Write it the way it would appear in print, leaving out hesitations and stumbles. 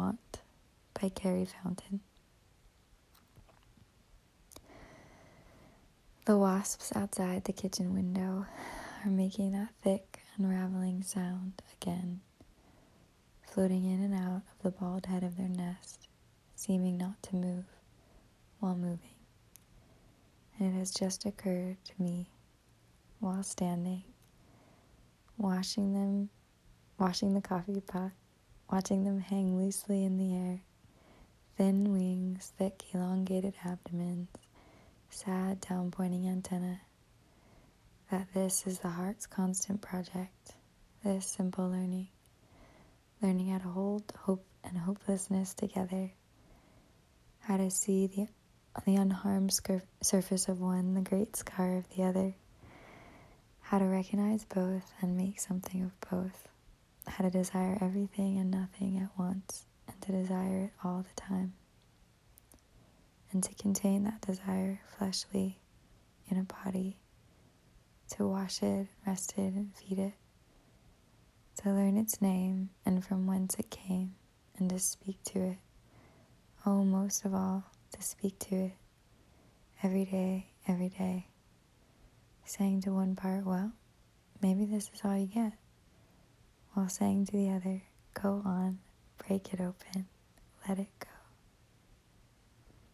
Want by Carrie Fountain. The wasps outside the kitchen window are making that thick, unraveling sound again, floating in and out of the bald head of their nest, seeming not to move while moving. And it has just occurred to me, while standing, washing the coffee pot, watching them hang loosely in the air, thin wings, thick elongated abdomens, sad down-pointing antenna, that this is the heart's constant project, this simple learning how to hold hope and hopelessness together, how to see on the unharmed surface of one the great scar of the other, how to recognize both and make something of both, how to desire everything and nothing at once, and to desire it all the time, and to contain that desire fleshly in a body, to wash it, rest it, and feed it, to learn its name and from whence it came, and to speak to it, oh, most of all, to speak to it, every day, saying to one part, well, maybe this is all you get, while saying to the other, go on, break it open, let it go.